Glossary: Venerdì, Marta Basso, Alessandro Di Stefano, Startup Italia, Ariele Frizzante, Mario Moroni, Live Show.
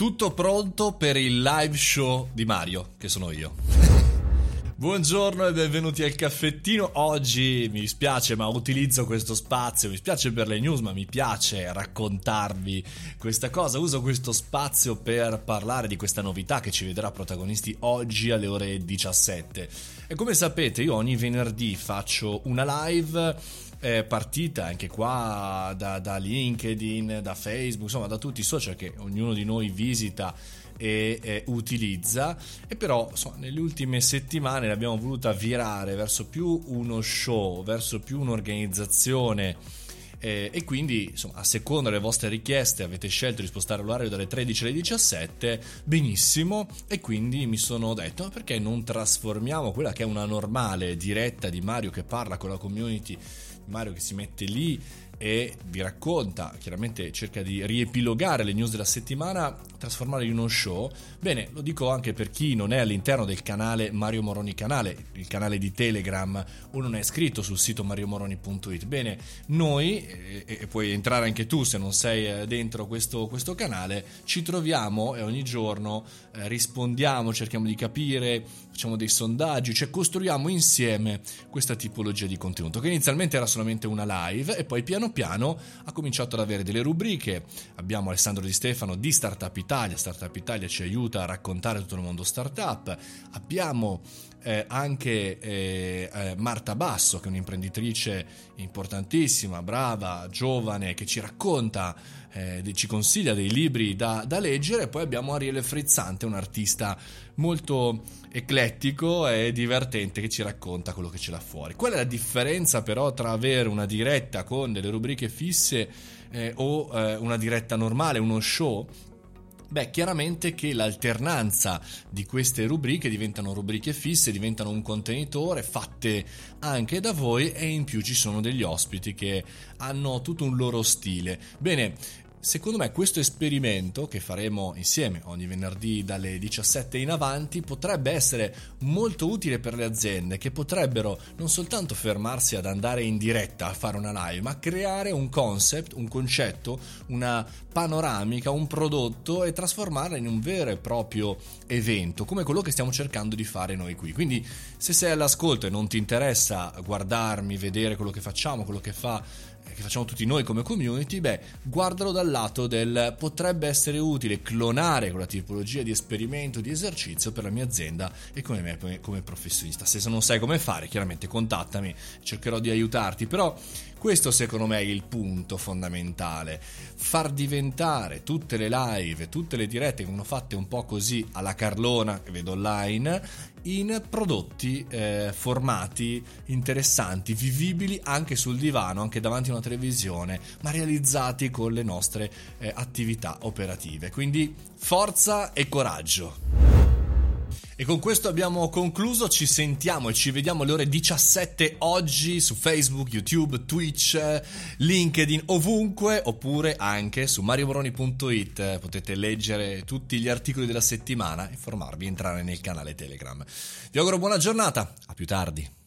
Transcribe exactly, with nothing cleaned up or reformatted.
Tutto pronto per il live show di Mario, che sono io. Buongiorno e benvenuti al caffettino. Oggi mi spiace, ma utilizzo questo spazio, mi spiace per le news, ma mi piace raccontarvi questa cosa. Uso questo spazio per parlare di questa novità che ci vedrà protagonisti oggi alle ore diciassette. E come sapete, io ogni venerdì faccio una live... È partita anche qua da, da LinkedIn, da Facebook, insomma da tutti i social che ognuno di noi visita e eh, utilizza, e però insomma, nelle ultime settimane l'abbiamo voluta virare verso più uno show, verso più un'organizzazione, eh, e quindi insomma, a seconda delle vostre richieste avete scelto di spostare l'orario dalle tredici alle diciassette, benissimo, e quindi mi sono detto perché non trasformiamo quella che è una normale diretta di Mario che parla con la community, Mario che si mette lì e vi racconta, chiaramente cerca di riepilogare le news della settimana, trasformarle in uno show. Bene, lo dico anche per chi non è all'interno del canale Mario Moroni Canale, il canale di Telegram, o non è iscritto sul sito mario moroni punto it. Bene, noi, e, e puoi entrare anche tu se non sei dentro questo, questo canale, ci troviamo e ogni giorno eh, rispondiamo, cerchiamo di capire, facciamo dei sondaggi, cioè costruiamo insieme questa tipologia di contenuto, che inizialmente era solamente una live e poi piano piano ha cominciato ad avere delle rubriche. Abbiamo Alessandro Di Stefano di Startup Italia, Startup Italia ci aiuta a raccontare tutto il mondo startup, abbiamo eh, anche eh, eh, Marta Basso, che è un'imprenditrice importantissima, brava, giovane, che ci racconta, eh, ci consiglia dei libri da, da leggere, e poi abbiamo Ariele Frizzante, un artista molto eclettico e divertente, che ci racconta quello che c'è là fuori. Qual è la differenza però tra avere una diretta con delle rubriche fisse eh, o eh, una diretta normale, uno show? Beh, chiaramente che l'alternanza di queste rubriche diventano rubriche fisse, diventano un contenitore, fatte anche da voi, e in più ci sono degli ospiti che hanno tutto un loro stile. Bene, secondo me questo esperimento che faremo insieme ogni venerdì dalle diciassette in avanti potrebbe essere molto utile per le aziende, che potrebbero non soltanto fermarsi ad andare in diretta a fare una live, ma creare un concept, un concetto, una panoramica, un prodotto, e trasformarla in un vero e proprio evento, come quello che stiamo cercando di fare noi qui. Quindi se sei all'ascolto e non ti interessa guardarmi, vedere quello che facciamo, quello che fa che facciamo tutti noi come community, beh, guardalo dal lato del potrebbe essere utile clonare quella tipologia di esperimento, di esercizio per la mia azienda e come me come, come professionista. Se non sai come fare, chiaramente contattami, cercherò di aiutarti, però questo secondo me è il punto fondamentale: far diventare tutte le live, tutte le dirette che vengono fatte un po' così alla carlona che vedo online, in prodotti, eh, formati interessanti, vivibili anche sul divano, anche davanti a una televisione, ma realizzati con le nostre, eh, attività operative. Quindi forza e coraggio. E con questo abbiamo concluso, ci sentiamo e ci vediamo alle ore diciassette oggi su Facebook, YouTube, Twitch, LinkedIn, ovunque, oppure anche su mario moroni punto it potete leggere tutti gli articoli della settimana, informarvi, entrare nel canale Telegram. Vi auguro buona giornata, a più tardi.